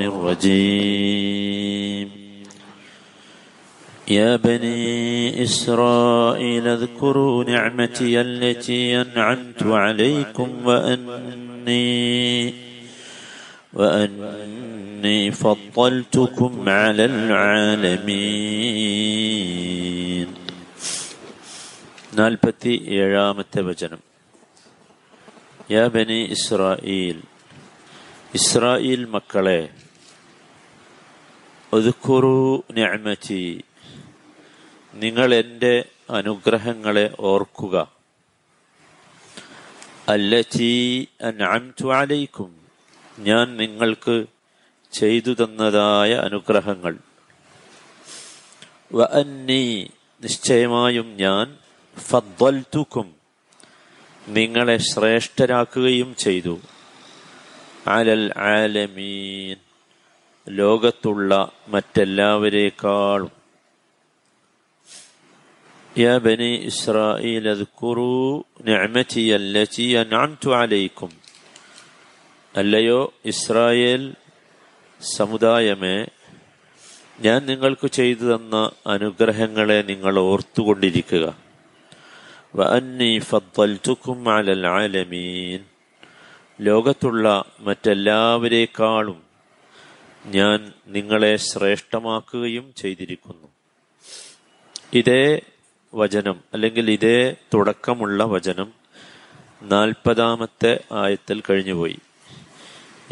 الشيطان الرجيم. يا بني إسرائيل اذكروا نعمتي التي أنعمت عليكم وأني فضلتكم على العالمين. 47-ാമത്തെ വചനം. യാ ബനി Israel, Israel മക്കളെ, ഉദ്കുറു നിഅമതി, നിങ്ങൾ എൻ്റെ അനുഗ്രഹങ്ങളെ ഓർക്കുക, അല്ലതീ അൻഅംതു അലൈക്കും, ഞാൻ നിങ്ങൾക്ക് ചെയ്തു തന്നതായ അനുഗ്രഹങ്ങൾ, വ അന്നി, നിശ്ചയമായും ഞാൻ, ഫദ്വൽതുക്കും, നിങ്ങളെ ശ്രേഷ്ഠരാക്കുകയും ചെയ്തു, അലൽ ആലമീൻ, ലോകത്തുള്ള മറ്റെല്ലാവരേക്കാളും. യാ ബനി ഇസ്രായേൽ അദ്കുറൂ നിഅമതി അല്ലതി അൻഅംതു അലൈക്കും, അല്ലയോ ഇസ്രായേൽ സമുദായമേ, ഞാൻ നിങ്ങൾക്ക് ചെയ്തു തന്ന അനുഗ്രഹങ്ങളെ നിങ്ങൾ ഓർത്തുകൊണ്ടിരിക്കുക, വഅന്നി ഫദ്വൽതുക്കും അലൽ ആലമീൻ, ലോകത്തുള്ള മറ്റെല്ലാവരേക്കാളും ഞാൻ നിങ്ങളെ ശ്രേഷ്ഠമാക്കുകയും ചെയ്തിരിക്കുന്നു. ഇതേ വചനം അല്ലെങ്കിൽ ഇതേ തുടക്കമുള്ള വചനം 40-ാമത്തെ ആയത്തിൽ കഴിഞ്ഞുപോയി.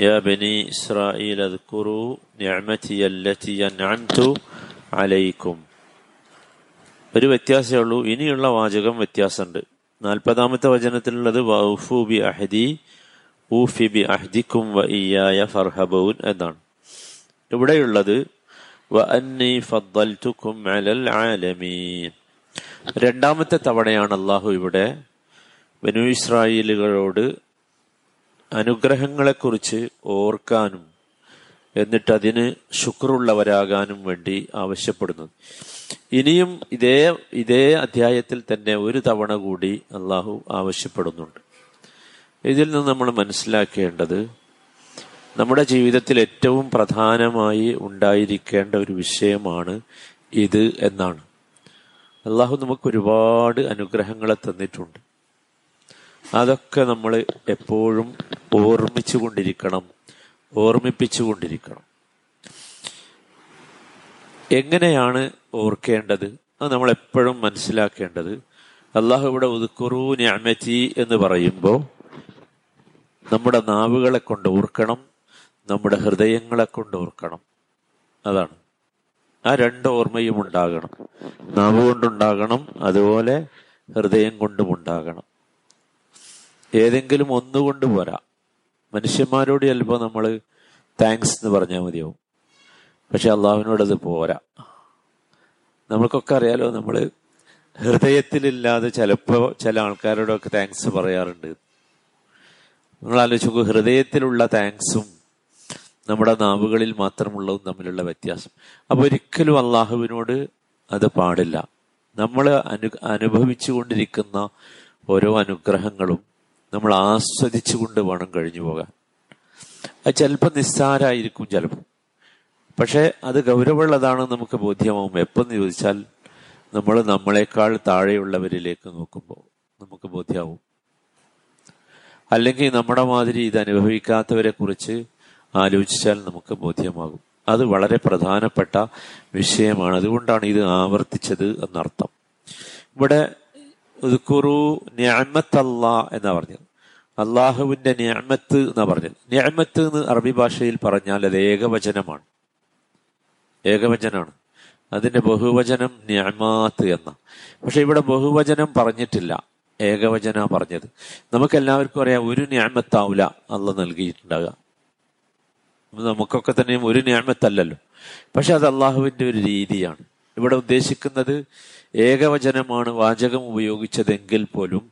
യാ ബനി ഇസ്രായേൽ അദ്കുറൂ നിഅമതി അല്ലതി അൻഅംതു അലൈക്കും. ഒരു വ്യത്യാസമേ ഉള്ളൂ, ഇനിയുള്ള വാചകം വ്യത്യാസമുണ്ട്. 40-ാമത്തെ വചനത്തിലുള്ളത് വഅൂഫൂ ബിഅഹ്ദി ഊഫി ബിഅഹ്ദിക്കും വഇയ്യായ ഫർഹബൂൻ എന്നാണ്. ഇവിടെയുള്ളത് വഅന്നി ഫദ്വൽതുക്കും അലൽ ആലമീൻ. രണ്ടാമത്തെ തവണയാണ് അല്ലാഹു ഇവിടെ ബനൂ ഇസ്രായേലുകളോട് അനുഗ്രഹങ്ങളെക്കുറിച്ച് ഓർക്കാനും എന്നിട്ട് അതിന് ശുക്റുള്ളവരാകാനും വേണ്ടി ആവശ്യപ്പെടുന്നത്. ഇനിയും ഇതേ അധ്യായത്തിൽ തന്നെ ഒരു തവണ കൂടി അള്ളാഹു ആവശ്യപ്പെടുന്നുണ്ട്. ഇതിൽ നിന്ന് നമ്മൾ മനസ്സിലാക്കേണ്ടത്, നമ്മുടെ ജീവിതത്തിൽ ഏറ്റവും പ്രധാനമായി ഉണ്ടായിരിക്കേണ്ട ഒരു വിഷയമാണ് ഇത് എന്നാണ്. അള്ളാഹു നമുക്ക് ഒരുപാട് അനുഗ്രഹങ്ങളെ തന്നിട്ടുണ്ട്. അതൊക്കെ നമ്മൾ എപ്പോഴും ഓർമ്മിപ്പിച്ചുകൊണ്ടിരിക്കണം. എങ്ങനെയാണ് ഓർക്കേണ്ടത്? അത് നമ്മൾ എപ്പോഴും മനസ്സിലാക്കേണ്ടത്. അള്ളാഹു ഇവിടെ ഉദ്കുറൂ നിഅമതി എന്ന് പറയുമ്പോൾ നമ്മുടെ നാവുകളെ കൊണ്ട് ഓർക്കണം, നമ്മുടെ ഹൃദയങ്ങളെ കൊണ്ട് ഓർക്കണം. അതാണ്, ആ രണ്ട് ഓർമ്മയും ഉണ്ടാകണം. നാവ് കൊണ്ടുണ്ടാകണം, അതുപോലെ ഹൃദയം കൊണ്ടും ഉണ്ടാകണം. ഏതെങ്കിലും ഒന്നുകൊണ്ട് പോരാ. മനുഷ്യന്മാരോട് ചിലപ്പോൾ നമ്മൾ താങ്ക്സ് എന്ന് പറഞ്ഞാൽ മതിയാവും, പക്ഷെ അള്ളാഹുവിനോടത് പോരാ. നമ്മൾക്കൊക്കെ അറിയാലോ, നമ്മൾ ഹൃദയത്തിലില്ലാതെ ചിലപ്പോൾ ചില ആൾക്കാരോടൊക്കെ താങ്ക്സ് പറയാറുണ്ട്. നിങ്ങൾ ആലോചിച്ചു, ഹൃദയത്തിലുള്ള താങ്ക്സും നമ്മുടെ നാവുകളിൽ മാത്രമുള്ളതും തമ്മിലുള്ള വ്യത്യാസം. അപ്പോൾ ഒരിക്കലും അള്ളാഹുവിനോട് അത് പാടില്ല. നമ്മൾ അനുഭവിച്ചു കൊണ്ടിരിക്കുന്ന ഓരോ അനുഗ്രഹങ്ങളും നമ്മൾ ആസ്വദിച്ചു കൊണ്ട് വേണം കഴിഞ്ഞു പോകാൻ. അത് ചിലപ്പോൾ നിസ്സാരമായിരിക്കും, ചിലപ്പോൾ, പക്ഷേ അത് ഗൗരവമുള്ളതാണെന്ന് നമുക്ക് ബോധ്യമാവും. എപ്പം ചോദിച്ചാൽ നമ്മൾ നമ്മളെക്കാൾ താഴെയുള്ളവരിലേക്ക് നോക്കുമ്പോൾ നമുക്ക് ബോധ്യമാവും. അല്ലെങ്കിൽ നമ്മുടെ മാതിരി ഇത് അനുഭവിക്കാത്തവരെ കുറിച്ച് ആലോചിച്ചാൽ നമുക്ക് ബോധ്യമാകും. അത് വളരെ പ്രധാനപ്പെട്ട വിഷയമാണ്. അതുകൊണ്ടാണ് ഇത് ആവർത്തിച്ചത് എന്നർത്ഥം. ഇവിടെ ഉദ്കുറൂ നിഅമത്തല്ലാഹ് എന്നാ പറഞ്ഞത്, അള്ളാഹുവിന്റെ നിഅമത്ത് എന്നാ പറഞ്ഞത്. നിഅമത്ത് എന്ന് അറബി ഭാഷയിൽ പറഞ്ഞാൽ അത് ഏകവചനമാണ്. അതിന്റെ ബഹുവചനം നിഅമാത്ത് എന്ന. പക്ഷെ ഇവിടെ ബഹുവചനം പറഞ്ഞിട്ടില്ല, ഏകവചന പറഞ്ഞത്. നമുക്ക് എല്ലാവർക്കും അറിയാം, ഒരു നിഅമത്താവില്ല അള്ള നൽകിയിട്ടുണ്ടാകുക. നമുക്കൊക്കെ തന്നെയും ഒരു നിഅമത്തല്ലല്ലോ, പക്ഷെ അത് അള്ളാഹുവിന്റെ ഒരു രീതിയാണ്. ഇവിടെ ഉദ്ദേശിക്കുന്നത് ഏകവചനമാണ് വാചകം ഉപയോഗിച്ചതെങ്കിൽ പോലും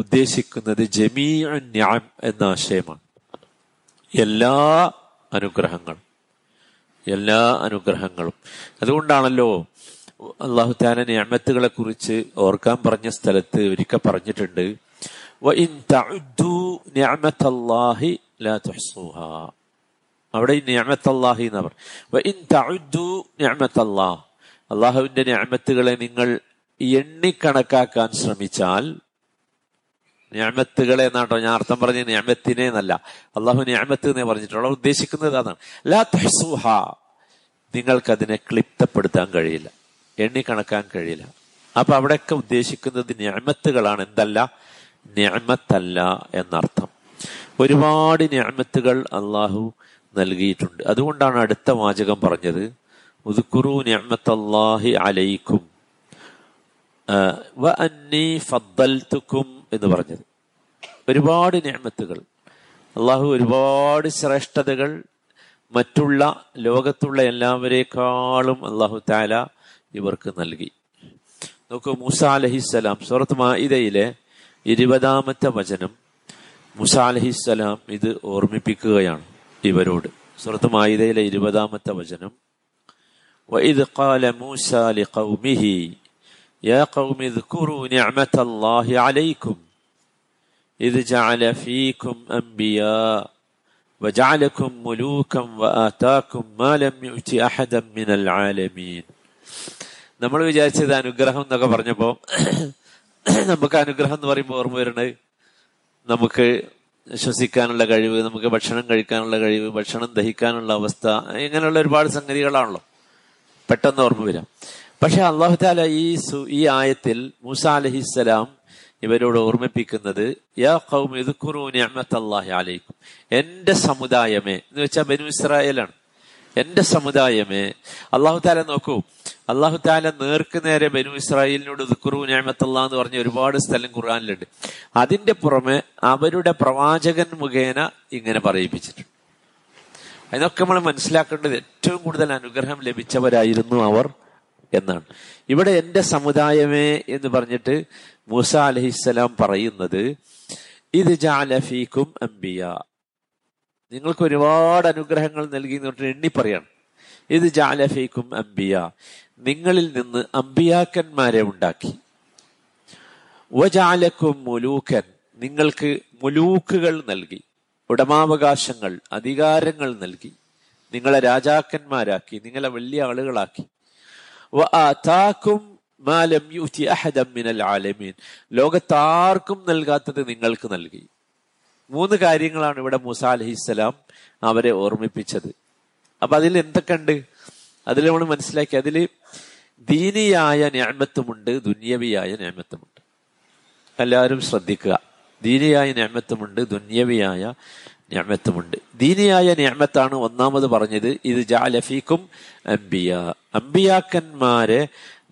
ഉദ്ദേശിക്കുന്നത് ജമീഉൻ നിഅം എന്ന ആശയമാണ്. എല്ലാ അനുഗ്രഹങ്ങളും. അതുകൊണ്ടാണല്ലോ അല്ലാഹു തആല നിഅമത്തുകളെ കുറിച്ച് ഓർക്കാൻ പറഞ്ഞ സ്ഥലത്ത് ഒരിക്കൽ പറഞ്ഞിട്ടുണ്ട്, വഇൻ തഉദ്ദു നിഅമത്തല്ലാഹി ലാ തുഹ്സുഹാ. അവിടെ നിഅമത്തല്ലാഹി എന്ന് പറയും. വഇൻ തഉദ്ദു നിഅമത്തല്ലാഹ്, അള്ളാഹുവിന്റെ നിഅമത്തുകളെ നിങ്ങൾ എണ്ണിക്കണക്കാക്കാൻ ശ്രമിച്ചാൽ, നിഅമത്തുകളെ എന്നാട്ടോ ഞാൻ അർത്ഥം പറഞ്ഞ നിഅമത്തിനെ എന്നല്ല, അള്ളാഹു നിഅമത്ത് എന്നേ പറഞ്ഞിട്ടുള്ള ഉദ്ദേശിക്കുന്നത് അതാണ്. ലാ തഹ്സുഹ, നിങ്ങൾക്കതിനെ ക്ലിപ്തപ്പെടുത്താൻ കഴിയില്ല, എണ്ണിക്കണക്കാൻ കഴിയില്ല. അപ്പൊ അവിടെയൊക്കെ ഉദ്ദേശിക്കുന്നത് നിഅമത്തുകളാണ്, എന്തല്ല നിഅമത്തല്ല എന്നർത്ഥം. ഒരുപാട് നിഅമത്തുകൾ അള്ളാഹു നൽകിയിട്ടുണ്ട്. അതുകൊണ്ടാണ് അടുത്ത വാചകം പറഞ്ഞത് ഉദ്കുറു നിഅമത്തല്ലാഹി അലൈക്കും വ അന്നീ ഫദ്ദൽതുക്കും എന്ന് പറഞ്ഞത്. ഒരുപാട് നിഅമത്തുകൾ, അള്ളാഹു ഒരുപാട് ശ്രേഷ്ഠതകൾ മറ്റുള്ള ലോകത്തുള്ള എല്ലാവരെക്കാളും അള്ളാഹു തആല ഇവർക്ക് നൽകി. നോക്കൂ, മൂസ അലൈഹിസ്സലാം, സൂറത്ത് മാഇദയിലെ 20-ാമത്തെ വചനം മൂസ അലൈഹിസ്സലാം ഇത് ഓർമ്മിപ്പിക്കുകയാണ് ഇവരോട്. സൂറത്ത് മാഇദയിലെ 20-ാമത്തെ വചനം, വഇദ് ഖാല മൂസ ലിഖൗമിഹി യാ ഖൗമി ഇദ്കുറൂ നിഅമത്തല്ലാഹി അലൈക്കും ഇദ് ജഅല ഫീകും അംബിയാ വജഅലകും മുലൂകൻ വആതാകും മാ ലം യുഅതി അഹദൻ മിനൽ ആലമീൻ. നമ്മൾ വിചാരിച്ചത് അനുഗ്രഹം എന്നൊക്കെ പറഞ്ഞപ്പോൾ നമുക്ക് അനുഗ്രഹം എന്ന് പറയുമ്പോൾ ഓർമ്മ വരുന്നത് നമുക്ക് ശ്വസിക്കാനുള്ള കഴിവ്, നമുക്ക് ഭക്ഷണം കഴിക്കാനുള്ള കഴിവ്, ഭക്ഷണം ദഹിക്കാനുള്ള അവസ്ഥ, ഇങ്ങനെയുള്ള ഒരുപാട് സംഗതികളാണല്ലോ പെട്ടെന്ന് ഓർമ്മ വരാം. പക്ഷെ അല്ലാഹു തആല ഈ ആയത്തിൽ മൂസ അലൈഹിസ്സലാം ഇവരോട് ഓർമ്മിപ്പിക്കുന്നത് യാ ഖൗമി ഇദ്കുറൂ നിഅമത്തല്ലാഹി അലൈക്കും, എന്റെ സമുദായമേ എന്ന് വെച്ചാൽ ബനു ഇസ്രായേലാണ്. എന്റെ സമുദായമേ, അല്ലാഹു തആല നോക്കൂ, അല്ലാഹു തആല നേർക്ക് നേരെ ബനു ഇസ്രായേലിനോട് ദിക്റു നിഅമത്തല്ലാഹ് എന്ന് പറഞ്ഞ ഒരുപാട് സ്ഥലം ഖുർആനിലുണ്ട്. അതിന്റെ പുറമെ അവരുടെ പ്രവാചകൻ മുഖേന ഇങ്ങനെ പറയിപ്പിച്ചിട്ടുണ്ട്. അതിനൊക്കെ നമ്മൾ മനസ്സിലാക്കേണ്ടത് ഏറ്റവും കൂടുതൽ അനുഗ്രഹം ലഭിച്ചവരായിരുന്നു അവർ എന്നാണ്. ഇവിടെ എന്റെ സമുദായമേ എന്ന് പറഞ്ഞിട്ട് മൂസ അലൈഹിസ്സലാം പറയുന്നത് ഇത് ജഅല ഫീകും അംബിയാ, നിങ്ങൾക്ക് ഒരുപാട് അനുഗ്രഹങ്ങൾ നൽകി എന്ന് പറഞ്ഞിട്ട് എണ്ണി പറയാണ്. ഇത് ജഅല ഫീകും അംബിയാ, നിങ്ങളിൽ നിന്ന് അംബിയാക്കന്മാരെ ഉണ്ടാക്കി. വജഅലകും മുലൂകൻ, നിങ്ങൾക്ക് മുലൂക്കുകൾ നൽകി, ഉടമാവകാശങ്ങൾ, അധികാരങ്ങൾ നൽകി, നിങ്ങളെ രാജാക്കന്മാരാക്കി, നിങ്ങളെ വലിയ ആളുകളാക്കി. വആതാകും മാ ലം യുഅതി അഹദൻ മിനൽ ആലമീൻ, ലോകത്താർക്കും നൽകാത്തത് നിങ്ങൾക്ക് നൽകി. മൂന്ന് കാര്യങ്ങളാണ് ഇവിടെ മൂസ അലൈഹിസ്സലാം അവരെ ഓർമ്മിപ്പിച്ചത്. അപ്പൊ അതിൽ എന്തൊക്കെയുണ്ട്? അതിൽ നമ്മൾ മനസ്സിലാക്കി, അതിൽ ദീനിയായ നിഅമത്തുമുണ്ട്, ദുന്യവിയായ നിഅമത്തുമുണ്ട്. എല്ലാവരും ശ്രദ്ധിക്കുക, ദീനിയായ നിഅമത്തുമുണ്ട്, ദുന്യവിയായ നിഅമത്തുമുണ്ട്. ദീനിയായ നിഅമത്താണ് ഒന്നാമത് പറഞ്ഞത്, ഇത് ജഅല ഫീകും അംബിയാ, അംബിയാക്കന്മാരെ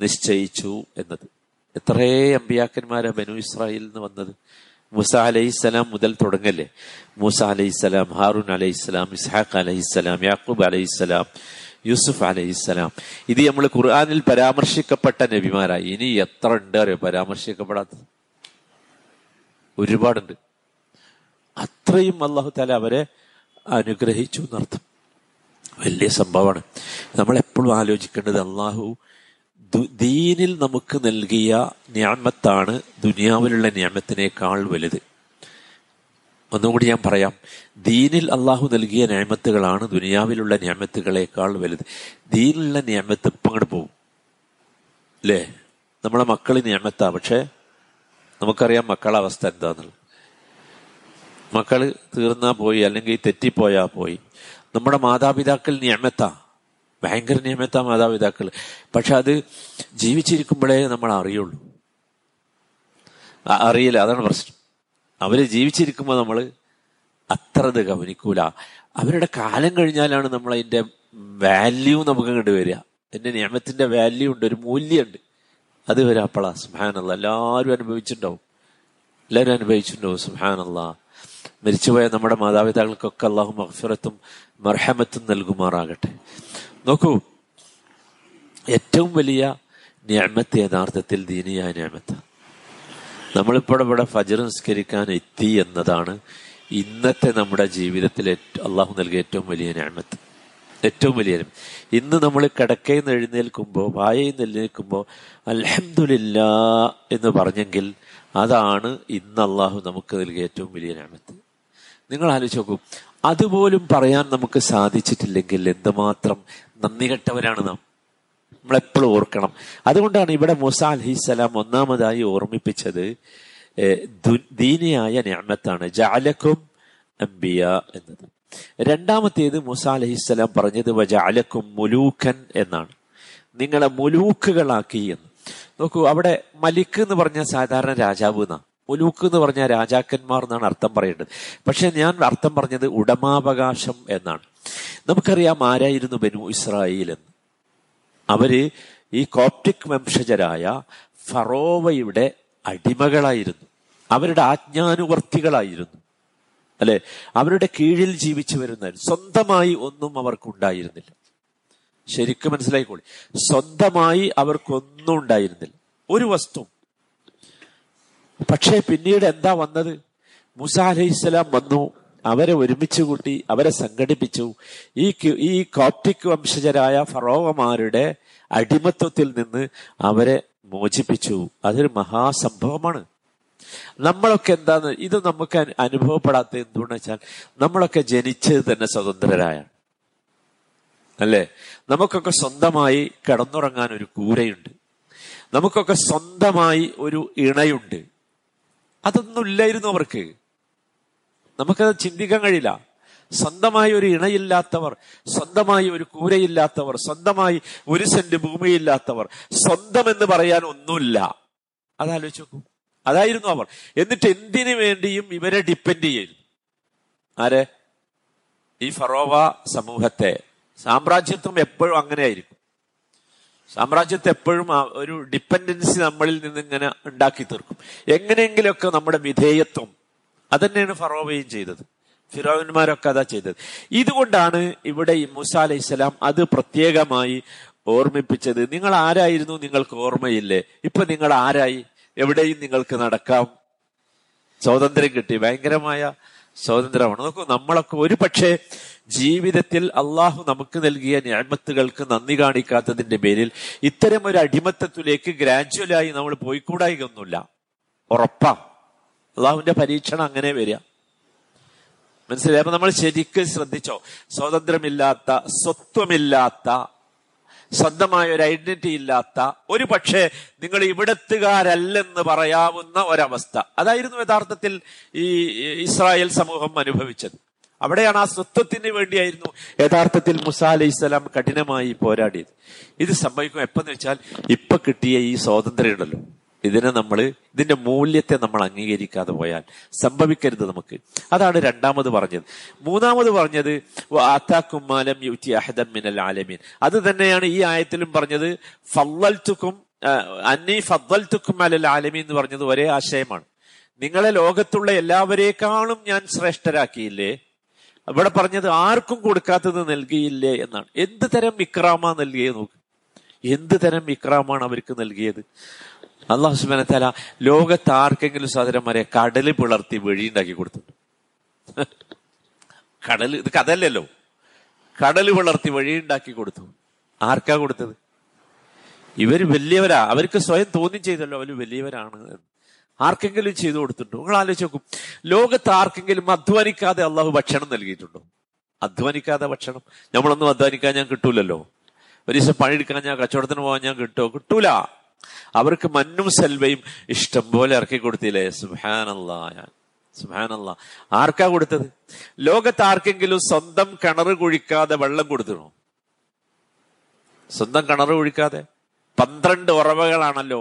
നിശ്ചയിച്ചു എന്നത്. എത്രേ അമ്പിയാക്കന്മാരാ ബനു ഇസ്രായേലിൽ നിന്ന് വന്നത്! മൂസ അലൈഹിസ്സലാം മുതൽ തുടങ്ങല്ലേ. മൂസ അലൈഹിസ്സലാം, ഹാറൂൻ അലൈഹിസ്സലാം, ഇസ്ഹാഖ് അലൈഹിസ്സലാം, യാക്കൂബ് അലൈഹിസ്സലാം, യൂസുഫ് അലൈഹിസ്സലാം. ഇത് നമ്മൾ ഖുർആനിൽ പരാമർശിക്കപ്പെട്ട നബിമാരായി. ഇനി എത്ര ഉണ്ട് അറിയോ പരാമർശിക്കപ്പെടാത്തത്? ഒരുപാടുണ്ട്. അത്രയും അല്ലാഹു തആല അവരെ അനുഗ്രഹിച്ചു എന്നർത്ഥം. വലിയ സംഭവമാണ്. നമ്മളെപ്പോഴും ആലോചിക്കേണ്ടത് അല്ലാഹു ദീനിൽ നമുക്ക് നൽകിയ നിഅമത്താണ് ദുനിയാവിലുള്ള നിഅമത്തിനേക്കാൾ വലുത്. ഒന്നുകൂടി ഞാൻ പറയാം, ദീനിൽ അള്ളാഹു നൽകിയ നിഅമത്തുകളാണ് ദുനിയാവിലുള്ള നിഅമത്തുകളേക്കാൾ വലുത്. ദീനിലുള്ള നിഅമത്ത് ഇപ്പം അങ്ങോട്ട് പോകും അല്ലേ. നമ്മളെ മക്കൾ നിഅമത്താ, പക്ഷെ നമുക്കറിയാം മക്കളുടെ അവസ്ഥ എന്താന്നുള്ളത്. മക്കൾ തീർന്നാ പോയി, അല്ലെങ്കിൽ തെറ്റിപ്പോയാ പോയി. നമ്മുടെ മാതാപിതാക്കൾ നിഅമത്താ, ഭയങ്കര നിയമത്താ മാതാപിതാക്കൾ. പക്ഷെ അത് ജീവിച്ചിരിക്കുമ്പോഴേ നമ്മൾ അറിയുള്ളൂ, അറിയില്ല. അതാണ് പ്രശ്നം. അവര് ജീവിച്ചിരിക്കുമ്പോൾ നമ്മൾ അത്ര ഇത് ഗവനിക്കൂല. അവരുടെ കാലം കഴിഞ്ഞാലാണ് നമ്മൾ അതിൻ്റെ വാല്യൂ നമുക്ക് കണ്ടുവരിക. എൻ്റെ നിയമത്തിൻ്റെ വാല്യൂ ഉണ്ട്, ഒരു മൂല്യമുണ്ട്. അത് വരാം. അപ്പളാ സുബ്ഹാനല്ലാ, എല്ലാവരും അനുഭവിച്ചിട്ടുണ്ടാവും, എല്ലാവരും അനുഭവിച്ചിട്ടുണ്ടാവും. സുബ്ഹാനല്ലാ, മരിച്ചുപോയ നമ്മുടെ മാതാപിതാക്കൾക്കൊക്കെ അല്ലാഹു മഗ്ഫിറത്തും മർഹമത്തും നൽകുമാറാകട്ടെ. നോക്കൂ, ഏറ്റവും വലിയ നിഅമത്ത് യഥാർത്ഥത്തിൽ ദീനിയായ നിഅമത്ത്. നമ്മളിപ്പോൾ ഇവിടെ ഫജ്ർ നിസ്കരിക്കാൻ എത്തി എന്നതാണ് ഇന്നത്തെ നമ്മുടെ ജീവിതത്തിൽ അള്ളാഹു നൽകിയ ഏറ്റവും വലിയ നിഅമത്ത്, ഏറ്റവും വലിയ. ഇന്ന് നമ്മൾ കിടക്കയിൽ നിന്ന് എഴുന്നേൽക്കുമ്പോൾ, വായയിൽ നിന്ന് എഴുന്നേൽക്കുമ്പോൾ അൽഹംദുലില്ലാ എന്ന് പറഞ്ഞെങ്കിൽ അതാണ് ഇന്ന് അള്ളാഹു നമുക്ക് നൽകിയ ഏറ്റവും വലിയ നിഅമത്ത്. നിങ്ങൾ ആലോചിച്ച് നോക്കൂ. അതുപോലും പറയാൻ നമുക്ക് സാധിച്ചിട്ടില്ലെങ്കിൽ എന്തുമാത്രം നന്ദി കെട്ടവരാണ് നാം. നമ്മളെപ്പോഴും ഓർക്കണം. അതുകൊണ്ടാണ് ഇവിടെ മൂസ അലൈഹിസ്സലാം ഒന്നാമതായി ഓർമ്മിപ്പിച്ചത് ദീനിയായ നിഅമത്താണ്, ജഅലക്കും അംബിയ എന്നത്. രണ്ടാമത്തേത് മൂസ അലൈഹിസ്സലാം പറഞ്ഞത് വജഅലക്കും മുലൂക്കൻ എന്നാണ്, നിങ്ങളെ മുലൂക്കുകളാക്കി എന്ന്. നോക്കൂ, അവിടെ മലിക് എന്ന് പറഞ്ഞാൽ സാധാരണ രാജാവ് എന്നാണ്, മുലൂക്ക് എന്ന് പറഞ്ഞാൽ രാജാക്കന്മാർ എന്നാണ് അർത്ഥം പറയേണ്ടത്. പക്ഷെ ഞാൻ അർത്ഥം പറഞ്ഞത് ഉടമാവകാശം എന്നാണ്. നമുക്കറിയാം ആരായിരുന്നു ബനു ഇസ്രായേൽ എന്ന്. അവര് ഈ കോപ്റ്റിക് വംശജരായ ഫറോവയുടെ അടിമകളായിരുന്നു, അവരുടെ ആജ്ഞാനുവർത്തികളായിരുന്നു, അല്ലെ, അവരുടെ കീഴിൽ ജീവിച്ചു വരുന്നതായിരുന്നു. സ്വന്തമായി ഒന്നും അവർക്കുണ്ടായിരുന്നില്ല. ശരിക്കും മനസ്സിലായിക്കോളി, സ്വന്തമായി അവർക്കൊന്നും ഉണ്ടായിരുന്നില്ല, ഒരു വസ്തു. പക്ഷേ പിന്നീട് എന്താ വന്നത്? മൂസ അലൈഹിസ്സലാം വന്നു, അവരെ ഒരുമിച്ച് കൂട്ടി, അവരെ സംഘടിപ്പിച്ചു. ഈ കോപ്റ്റിക് വംശജരായ ഫറോവമാരുടെ അടിമത്വത്തിൽ നിന്ന് അവരെ മോചിപ്പിച്ചു. അതൊരു മഹാസംഭവമാണ്. നമ്മളൊക്കെ എന്താന്ന്, ഇത് നമുക്ക് അനുഭവപ്പെടാത്ത എന്തുകൊണ്ടെന്ന് വെച്ചാൽ നമ്മളൊക്കെ ജനിച്ചത് തന്നെ സ്വതന്ത്രരായാണ്, അല്ലേ? നമുക്കൊക്കെ സ്വന്തമായി കിടന്നുറങ്ങാൻ ഒരു കൂരയുണ്ട്, നമുക്കൊക്കെ സ്വന്തമായി ഒരു ഇണയുണ്ട്. അതൊന്നും ഇല്ലായിരുന്നു അവർക്ക്. നമുക്കത് ചിന്തിക്കാൻ കഴിയില്ല. സ്വന്തമായി ഒരു ഇണയില്ലാത്തവർ, സ്വന്തമായി ഒരു കൂരയില്ലാത്തവർ, സ്വന്തമായി ഒരു സെന്റ് ഭൂമിയില്ലാത്തവർ, സ്വന്തം എന്ന് പറയാൻ ഒന്നുമില്ല. അതാലോചിച്ച് നോക്കൂ, അതായിരുന്നു അവർ. എന്നിട്ട് എന്തിനു വേണ്ടിയും ഇവരെ ഡിപ്പെൻഡ് ചെയ്യരുത്. ആരെ? ഈ ഫറോവ സമൂഹത്തെ. സാമ്രാജ്യത്വം എപ്പോഴും അങ്ങനെ ആയിരിക്കും. സാമ്രാജ്യത്തെ എപ്പോഴും ഒരു ഡിപ്പെൻഡൻസി നമ്മളിൽ നിന്ന് ഇങ്ങനെ ഉണ്ടാക്കി തീർക്കും, എങ്ങനെയെങ്കിലുമൊക്കെ നമ്മുടെ വിധേയത്വം. അതന്നെയാണ് ഫറോവയും ചെയ്തത്, ഫിറോവന്മാരൊക്കെ അതാ ചെയ്തത്. ഇതുകൊണ്ടാണ് ഇവിടെ ഈ മൂസ അലൈഹിസ്സലാം അത് പ്രത്യേകമായി ഓർമ്മിപ്പിച്ചത്. നിങ്ങൾ ആരായിരുന്നു, നിങ്ങൾക്ക് ഓർമ്മയില്ലേ? ഇപ്പൊ നിങ്ങൾ ആരായി? എവിടെയും നിങ്ങൾക്ക് നടക്കാം, സ്വാതന്ത്ര്യം കിട്ടി, ഭയങ്കരമായ സ്വാതന്ത്ര്യമാണ്. നോക്കൂ, നമ്മളൊക്കെ ഒരു പക്ഷേ ജീവിതത്തിൽ അള്ളാഹു നമുക്ക് നൽകിയ നിഅമത്തുകൾക്ക് നന്ദി കാണിക്കാത്തതിന്റെ പേരിൽ ഇത്തരം ഒരു അടിമത്തത്തിലേക്ക് ഗ്രാജുവലായി നമ്മൾ പോയിക്കൂടായിക്കൊന്നുമില്ല. ഉറപ്പാ, അള്ളാഹുവിന്റെ പരീക്ഷണം അങ്ങനെ വരിക. മനസ്സിലായി? അപ്പൊ നമ്മൾ ശരിക്കും ശ്രദ്ധിച്ചോ, സ്വാതന്ത്ര്യമില്ലാത്ത, സ്വത്വമില്ലാത്ത, സ്വന്തമായ ഒരു ഐഡന്റിറ്റി ഇല്ലാത്ത, ഒരു പക്ഷേ നിങ്ങൾ ഇവിടത്തുകാരല്ലെന്ന് പറയാവുന്ന ഒരവസ്ഥ. അതായിരുന്നു യഥാർത്ഥത്തിൽ ഈ ഇസ്രായേൽ സമൂഹം അനുഭവിച്ചത്. അവിടെയാണ് ആ സ്വത്വത്തിന് വേണ്ടിയായിരുന്നു യഥാർത്ഥത്തിൽ മൂസ അലൈഹിസ്സലാം കഠിനമായി പോരാടിയത്. ഇത് സംഭവിക്കും എപ്പോന്ന് വെച്ചാൽ, ഇപ്പൊ കിട്ടിയ ഈ സ്വാതന്ത്ര്യം ഉണ്ടല്ലോ, ഇതിന്റെ മൂല്യത്തെ നമ്മൾ അംഗീകരിക്കാതെ പോയാൽ സംഭവിക്കരുത് നമുക്ക്. അതാണ് രണ്ടാമത് പറഞ്ഞത്. മൂന്നാമത് പറഞ്ഞത് ആതാകുമാലം യുതി അഹദൻ മിനൽ ആലമീൻ. അത് തന്നെയാണ് ഈ ആയത്തിലും പറഞ്ഞത്. ഫളൽതുകും അന്നി ഫളൽതുകും അലൽ ആലമീൻ എന്ന് പറഞ്ഞത് ഒരേ ആശയമാണ്. നിങ്ങളെ ലോകത്തുള്ള എല്ലാവരേക്കാളും ഞാൻ ശ്രേഷ്ഠരാക്കിയില്ലേ. ഇവിടെ പറഞ്ഞത് ആർക്കും കൊടുക്കാത്തത് നൽകിയില്ലേ എന്നാണ്. എന്ത് തരം ഇക്രാമ നൽകിയത് നോക്ക്, എന്ത് തരം ഇക്രാമാണ് അവർക്ക് നൽകിയത്. അല്ലാഹു സുബ്ഹാനഹു വ തആല ലോകത്ത് ആർക്കെങ്കിലും സഹോദരന്മാരെ കടല് പിളർത്തി വെഴിയുണ്ടാക്കി കൊടുത്തിട്ടുണ്ട്? കടല്, ഇത് കഥയല്ലല്ലോ. കടല് പിളർത്തി വഴിയുണ്ടാക്കി കൊടുത്തു. ആർക്കാ കൊടുത്തത്? ഇവര് വലിയവരാ, അവർക്ക് സ്വയം തോന്നി ചെയ്തല്ലോ അവര് വലിയവരാണ്. ആർക്കെങ്കിലും ചെയ്തു കൊടുത്തിട്ടുണ്ടോ? നിങ്ങൾ ആലോചിച്ച് നോക്കും, ലോകത്ത് ആർക്കെങ്കിലും അധ്വാനിക്കാതെ അള്ളാഹു ഭക്ഷണം നൽകിയിട്ടുണ്ടോ? അധ്വാനിക്കാതെ ഭക്ഷണം, നമ്മളൊന്നും അധ്വാനിക്കാൻ ഞാൻ കിട്ടൂലല്ലോ. ഒരു ദിവസം പണിയെടുക്കാൻ, ഞാൻ കച്ചവടത്തിന് പോകാൻ ഞാൻ കിട്ടുമോ? കിട്ടൂല. അവർക്ക് മന്നും സെൽവയും ഇഷ്ടം പോലെ ഇറക്കി കൊടുത്തില്ലേ. സുബ്ഹാനല്ലാഹ്, സുബ്ഹാനല്ലാഹ്. ആർക്കാ കൊടുത്തത്? ലോകത്ത് ആർക്കെങ്കിലും സ്വന്തം കിണറ് കുഴിക്കാതെ വെള്ളം കൊടുത്തിണോ? സ്വന്തം കിണറ് കുഴിക്കാതെ 12 ഉറവകളാണല്ലോ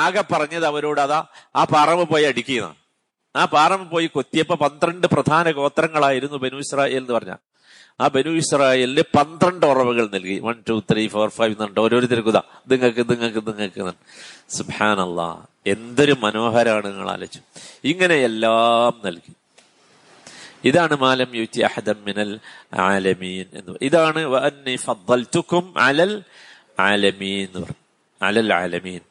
ആകെ പറഞ്ഞത് അവരോട്. അതാ ആ പാറമ പോയി അടിക്കുന്നതാണ്. ആ പാറമ പോയി കൊത്തിയപ്പോ 12 പ്രധാന ഗോത്രങ്ങളായിരുന്നു ബനു ഇസ്രായേൽ എന്ന് പറഞ്ഞ. ആ ബനു ഇസ്രായേലിന് 12 ഉറവകൾ നൽകി. 1 2 3 4 5 എന്നുണ്ട് ഓരോരുത്തർക്കുതാ, നിങ്ങൾക്ക് നിങ്ങൾക്ക് നിങ്ങൾക്ക്. സുബ്ഹാനല്ലാഹ്, എന്തൊരു മനോഹരമാണ്. നിങ്ങൾ ആലോചിച്ചു, ഇങ്ങനെ എല്ലാം നൽകി. ഇതാണ് മാലം യുതി അഹദൻ മിനൽ ആലമീൻ എന്ന്. ഇതാണ് വഅന്നി ഫദ്ദൽതുകും അലൽ ആലമീൻ, അലൽ ആലമീൻ.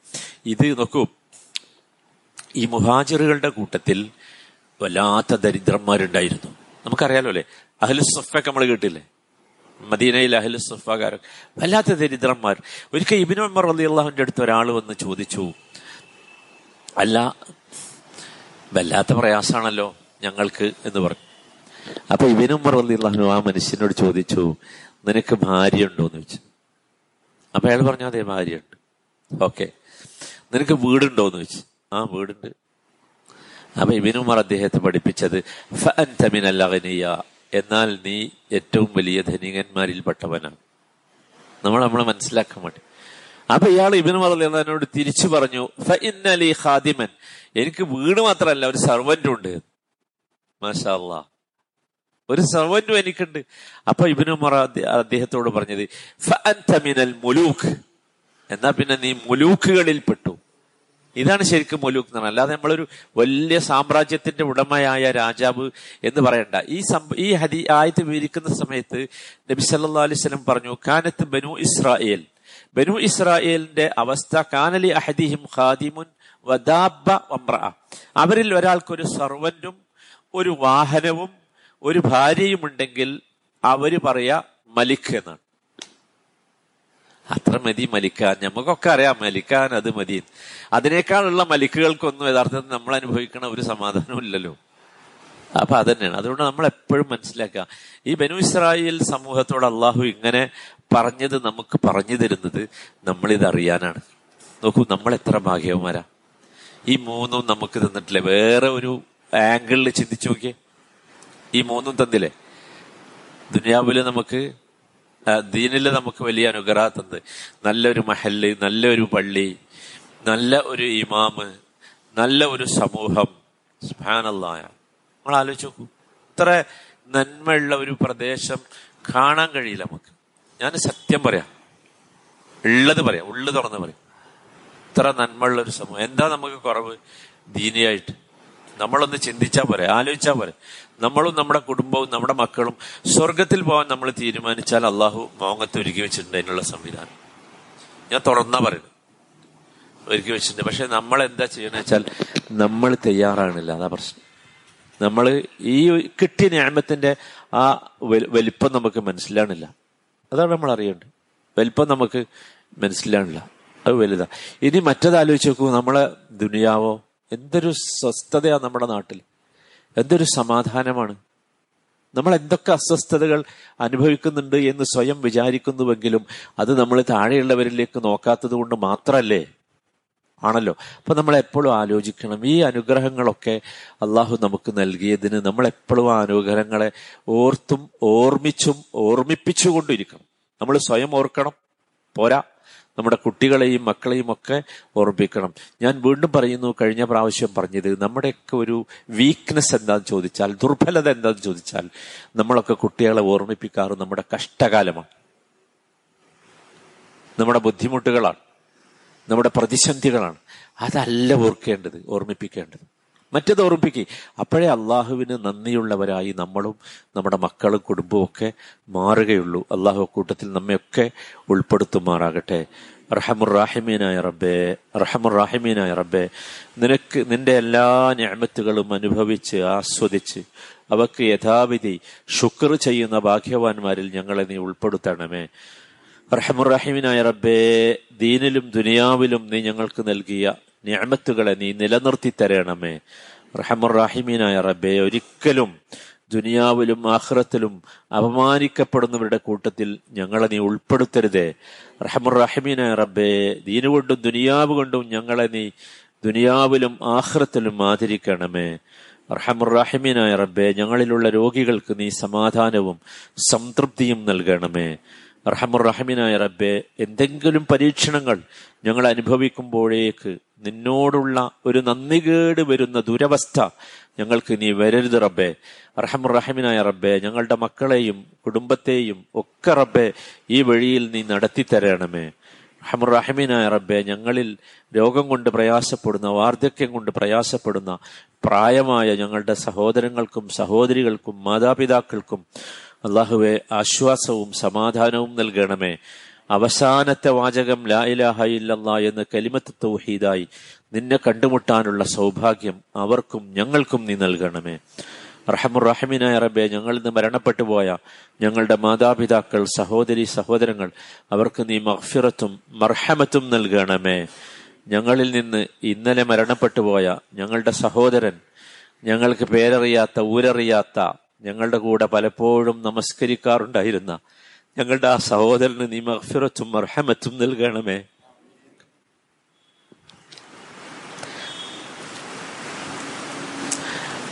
ഇത് നോക്കൂ, ഈ മുഹാജിറുകളുടെ കൂട്ടത്തിൽ വല്ലാത്ത ദരിദ്രന്മാരുണ്ടായിരുന്നു. നമുക്കറിയാലോ അല്ലെ, അഹ്ലുസ്സുഫ്ഫക്ക് നമ്മൾ കേട്ടില്ലേ, മദീനയിലെ അഹ്ലുസ്സുഫ്ഫക്കാരൊക്കെ വല്ലാത്ത ദരിദ്രന്മാർ. ഒരിക്കൽ ഇബ്നു ഉമർ റളിയല്ലാഹുവിന്റെ അടുത്ത് ഒരാൾ വന്ന് ചോദിച്ചു, അല്ല വല്ലാത്ത പ്രയാസമാണല്ലോ ഞങ്ങൾക്ക് എന്ന് പറഞ്ഞു. അപ്പൊ ഇബ്നു ഉമർ റളിയല്ലാഹു അൻഹു ആ മനുഷ്യനോട് ചോദിച്ചു, നിനക്ക് ഭാര്യ ഉണ്ടോ എന്ന് ചോദിച്ചു. അപ്പൊ അയാൾ പറഞ്ഞു, അതെ ഭാര്യ ഉണ്ട്. ഓക്കെ, നിനക്ക് വീടുണ്ടോ എന്ന് ചോദിച്ചു. ആ വീടുണ്ട്. അപ്പൊ ഇബ്നു ഉമർ അദ്ദേഹത്തെ പഠിപ്പിച്ചത്, ഫഅൻത മിനൽ അഗ്നിയ, എന്നാൽ നീ ഏറ്റവും വലിയ ധനികന്മാരിൽപ്പെട്ടവനാണ്. നമ്മൾ നമ്മളെ മനസ്സിലാക്കാൻ വേണ്ടി. അപ്പൊ ഇയാൾ ഇബ്നു ഉമർ റളിയല്ലാഹു അൻഹുവിനോട് തിരിച്ചു പറഞ്ഞു, ഫഇന്ന ലി ഖാദിമൻ, എനിക്ക് വീട് മാത്രമല്ല ഒരു സർവന്റ് ഉണ്ട്. മാഷാ അല്ലാഹ്, ഒരു സർവന്റും എനിക്കുണ്ട്. അപ്പൊ ഇബ്നു ഉമർ അദ്ദേഹത്തോട് പറഞ്ഞത്, ഫഅൻത മിനൽ മുലൂക്, എന്നാ പിന്നെ നീ മുലൂക്കുകളിൽ പെട്ടു. ഇതാണ് ശരിക്കും മുലൂക്ക് എന്ന് പറഞ്ഞാൽ. അല്ലാതെ നമ്മളൊരു വലിയ സാമ്രാജ്യത്തിന്റെ ഉടമയായ രാജാവ് എന്ന് പറയണ്ട. ഈ ആയത്ത് വിവരിക്കുന്ന സമയത്ത് നബി സല്ലല്ലാഹു അലൈഹി വസല്ലം പറഞ്ഞു, കാനത്ത് ബനു ഇസ്രായേൽ, ബനു ഇസ്രായേലിന്റെ അവസ്ഥ, കാനലി അഹദിഹിം ഖാദിമുൻ വദാബ്ബ വംറഅ, അവരിൽ ഒരാൾക്കൊരു സർവന്റും ഒരു വാഹനവും ഒരു ഭാര്യയും ഉണ്ടെങ്കിൽ അവര് പറയാ മലിക് എന്നാണ്. അത്ര മതി മലിക്കാൻ, നമുക്കൊക്കെ അറിയാം മലിക്കാൻ അത് മതി. അതിനേക്കാളുള്ള മലിക്കുകൾക്കൊന്നും യഥാർത്ഥത്തിൽ നമ്മൾ അനുഭവിക്കണ ഒരു സമാധാനവും ഇല്ലല്ലോ. അപ്പൊ അതന്നെയാണ്. അതുകൊണ്ട് നമ്മൾ എപ്പോഴും മനസ്സിലാക്കുക, ഈ ബനു ഇസ്രായേൽ സമൂഹത്തോട് അള്ളാഹു ഇങ്ങനെ പറഞ്ഞത് നമുക്ക് പറഞ്ഞു തരുന്നത് നമ്മളിതറിയാനാണ്. നോക്കൂ, നമ്മൾ എത്ര ഭാഗ്യവന്മാരാ. ഈ മൂന്നും നമുക്ക് തന്നിട്ടില്ലേ? വേറെ ഒരു ആംഗിളിൽ ചിന്തിച്ചു നോക്കിയേ, ഈ മൂന്നും തന്നില്ലേ? ദുനിയാവില് നമുക്ക്, ദീനില് നമുക്ക് വലിയ അനുഗ്രഹം തന്നത്, നല്ലൊരു മഹല്ല്, നല്ലൊരു പള്ളി, നല്ല ഒരു ഇമാമ്, നല്ല ഒരു സമൂഹം. സുബ്ഹാനല്ലാഹ്, നമ്മൾ ആലോചിച്ച് നോക്കൂ, ഇത്ര നന്മയുള്ള ഒരു പ്രദേശം കാണാൻ കഴിയില്ല നമുക്ക്. ഞാൻ സത്യം പറയാം, ഉള്ളത് പറയാം, ഉള്ളു തുറന്ന് പറയാം. ഇത്ര നന്മയുള്ള ഒരു സമൂഹം, എന്താ നമുക്ക് കുറവ് ദീനിയായിട്ട്? നമ്മളൊന്ന് ചിന്തിച്ചാൽ പോരെ, ആലോചിച്ചാൽ പോരെ? നമ്മളും നമ്മുടെ കുടുംബവും നമ്മുടെ മക്കളും സ്വർഗത്തിൽ പോകാൻ നമ്മൾ തീരുമാനിച്ചാൽ അള്ളാഹു മോങ്ങത്ത് ഒരുക്കി വെച്ചിട്ടുണ്ട് അതിനുള്ള സംവിധാനം. ഞാൻ തുറന്നാ പറയുന്നത് ഒരുക്കി വെച്ചിട്ടുണ്ട്. പക്ഷെ നമ്മൾ എന്താ ചെയ്യണമെന്ന് വെച്ചാൽ നമ്മൾ തയ്യാറാണില്ല. അതാ പ്രശ്നം. നമ്മൾ ഈ കിട്ടിയ ന്യായമത്തിന്റെ ആ വലിപ്പം നമുക്ക് മനസ്സിലാണില്ല. അതാണ് നമ്മൾ അറിയേണ്ടത്. വലിപ്പം നമുക്ക് മനസ്സിലാണില്ല, അത് വലുതാ. ഇനി മറ്റേതാലോചിച്ച് നോക്കൂ, നമ്മളെ ദുനിയാവോ, എന്തൊരു സ്വസ്ഥതയാണ് നമ്മുടെ നാട്ടിൽ, എന്തൊരു സമാധാനമാണ്. നമ്മൾ എന്തൊക്കെ അസ്വസ്ഥതകൾ അനുഭവിക്കുന്നുണ്ട് എന്ന് സ്വയം വിചാരിക്കുന്നുവെങ്കിലും അത് നമ്മൾ താഴെയുള്ളവരിലേക്ക് നോക്കാത്തത് കൊണ്ട് മാത്രമല്ലേ, ആണല്ലോ. അപ്പൊ നമ്മൾ എപ്പോഴും ആലോചിക്കണം, ഈ അനുഗ്രഹങ്ങളൊക്കെ അള്ളാഹു നമുക്ക് നൽകിയതിന് നമ്മൾ എപ്പോഴും ആ അനുഗ്രഹങ്ങളെ ഓർത്തും ഓർമ്മിച്ചും ഓർമ്മിപ്പിച്ചുകൊണ്ടിരിക്കണം. നമ്മൾ സ്വയം ഓർക്കണം, പോരാ നമ്മുടെ കുട്ടികളെയും മക്കളെയും ഒക്കെ ഓർമ്മിക്കണം. ഞാൻ വീണ്ടും പറയുന്നു, കഴിഞ്ഞ പ്രാവശ്യം പറഞ്ഞത്, നമ്മുടെയൊക്കെ ഒരു വീക്ക്നെസ് എന്താന്ന് ചോദിച്ചാൽ, ദുർബലത എന്താന്ന് ചോദിച്ചാൽ, നമ്മളൊക്കെ കുട്ടികളെ ഓർമ്മിപ്പിക്കാറ് നമ്മുടെ കഷ്ടകാലമാണ്, നമ്മുടെ ബുദ്ധിമുട്ടുകളാണ്, നമ്മുടെ പ്രതിസന്ധികളാണ്. അതല്ല ഓർക്കേണ്ടത്, ഓർമ്മിപ്പിക്കേണ്ടത്. മറ്റേത് ഓർമ്മിപ്പിക്കുക. അപ്പോഴേ അള്ളാഹുവിന് നന്ദിയുള്ളവരായി നമ്മളും നമ്മുടെ മക്കളും കുടുംബവും ഒക്കെ മാറുകയുള്ളൂ. അള്ളാഹു കൂട്ടത്തിൽ നമ്മയൊക്കെ ഉൾപ്പെടുത്തുമാറാകട്ടെ. റഹമുറാഹിമീനായ റബ്ബേ, റഹമുറാഹിമീനായ റബ്ബേ, നിനക്ക് നിന്റെ എല്ലാ നിഅമത്തുകളും അനുഭവിച്ച് ആസ്വദിച്ച് അവക്ക് യഥാവിധി ശുക്ർ ചെയ്യുന്ന ഭാഗ്യവാന്മാരിൽ ഞങ്ങളെ നീ ഉൾപ്പെടുത്തണമേ. റഹമുറാഹിമീനായ റബ്ബേ, ദീനിലും ദുനിയാവിലും നീ ഞങ്ങൾക്ക് നൽകിയ നിഅമത്തുകളെ നീ നിലനിർത്തി തരണമേ. റഹമുറാഹിമീനായ റബ്ബേ, ഒരിക്കലും ദുനിയാവിലും ആഖിറത്തിലും അപമാനിക്കപ്പെടുന്നവരുടെ കൂട്ടത്തിൽ ഞങ്ങളെ നീ ഉൾപ്പെടുത്തരുതേ. റഹമുറാഹിമീനായ റബ്ബേ, ദീനുകൊണ്ടും ദുനിയാവ് കൊണ്ടും ഞങ്ങളെ നീ ദുനിയാവിലും ആഖിറത്തിലും ആദരിക്കണമേ. റഹമുറാഹിമീനായ റബ്ബേ, ഞങ്ങളിലുള്ള രോഗികൾക്ക് നീ സമാധാനവും സംതൃപ്തിയും നൽകണമേ. റഹമുറഹമീനായ റബ്ബെ, എന്തെങ്കിലും പരീക്ഷണങ്ങൾ ഞങ്ങൾ അനുഭവിക്കുമ്പോഴേക്ക് നിന്നോടുള്ള ഒരു നന്ദികേട് വരുന്ന ദുരവസ്ഥ ഞങ്ങൾക്ക് നീ വരരുത് റബ്ബെ. റഹമുറഹമീനായ റബ്ബെ, ഞങ്ങളുടെ മക്കളെയും കുടുംബത്തെയും ഒക്കെ റബ്ബെ ഈ വഴിയിൽ നീ നടത്തി തരണമേ. റഹമുറഹമീനായ റബ്ബെ, ഞങ്ങളിൽ രോഗം കൊണ്ട് പ്രയാസപ്പെടുന്ന, വാർദ്ധക്യം കൊണ്ട് പ്രയാസപ്പെടുന്ന പ്രായമായ ഞങ്ങളുടെ സഹോദരങ്ങൾക്കും സഹോദരികൾക്കും മാതാപിതാക്കൾക്കും അള്ളാഹുവെ ആശ്വാസവും സമാധാനവും നൽകണമേ. അവസാനത്തെ വാചകം ലാ ഇലാഹ ഇല്ലല്ലാഹ് എന്ന കലിമത്ത് തൗഹീദായി നിന്നെ കണ്ടുമുട്ടാനുള്ള സൗഭാഗ്യം അവർക്കും ഞങ്ങൾക്കും നീ നൽകണമേ. റഹമുറഹമീനായ റബ്ബേ, ഞങ്ങളിൽ നിന്ന് മരണപ്പെട്ടു പോയ ഞങ്ങളുടെ മാതാപിതാക്കൾ സഹോദരി സഹോദരങ്ങൾ അവർക്ക് നീ മഗ്ഫിറത്തും മർഹമത്തും നൽകണമേ. ഞങ്ങളിൽ നിന്ന് ഇന്നലെ മരണപ്പെട്ടു പോയ ഞങ്ങളുടെ സഹോദരൻ, ഞങ്ങൾക്ക് പേരറിയാത്ത ഊരറിയാത്ത ഞങ്ങളുടെ കൂടെ പലപ്പോഴും നമസ്കരിക്കാറുണ്ടായിരുന്ന ഞങ്ങളുടെ ആ സഹോദരന് നീ മഗ്ഫിറത്തും മർഹമത്തും നൽകണമേ.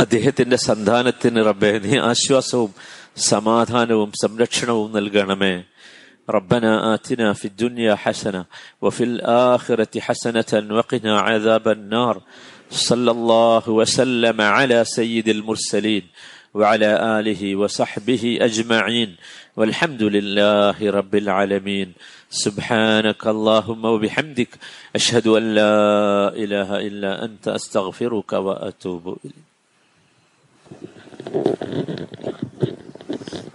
അദ്ദേഹത്തിന്റെ സന്താനത്തിന് റബ്ബേ നീ ആശ്വാസവും സമാധാനവും സംരക്ഷണവും നൽകണമേ. റബ്ബനാ ആതിനാ ഫിദ്ദുനിയാ ഹസന വഫിൽ ആഖിറതി ഹസനതൻ വഖിനാ അദാബന്നാർ. സല്ലല്ലാഹു വസല്ലമ അലാ സയ്യിദിൽ മുർസലീൻ വഅലാ ആലിഹി വസഹ്ബിഹി അജ്മഈൻ വൽഹംദുലില്ലാഹി റബ്ബിൽ ആലമീൻ. സുബ്ഹാനകല്ലാഹുമ്മ വബിഹംദിക അഷ്ഹദു അല്ലാ ഇലാഹ ഇല്ലാ അൻത അസ്തഗ്ഫിറുക വഅതൂബു ഇലൈക.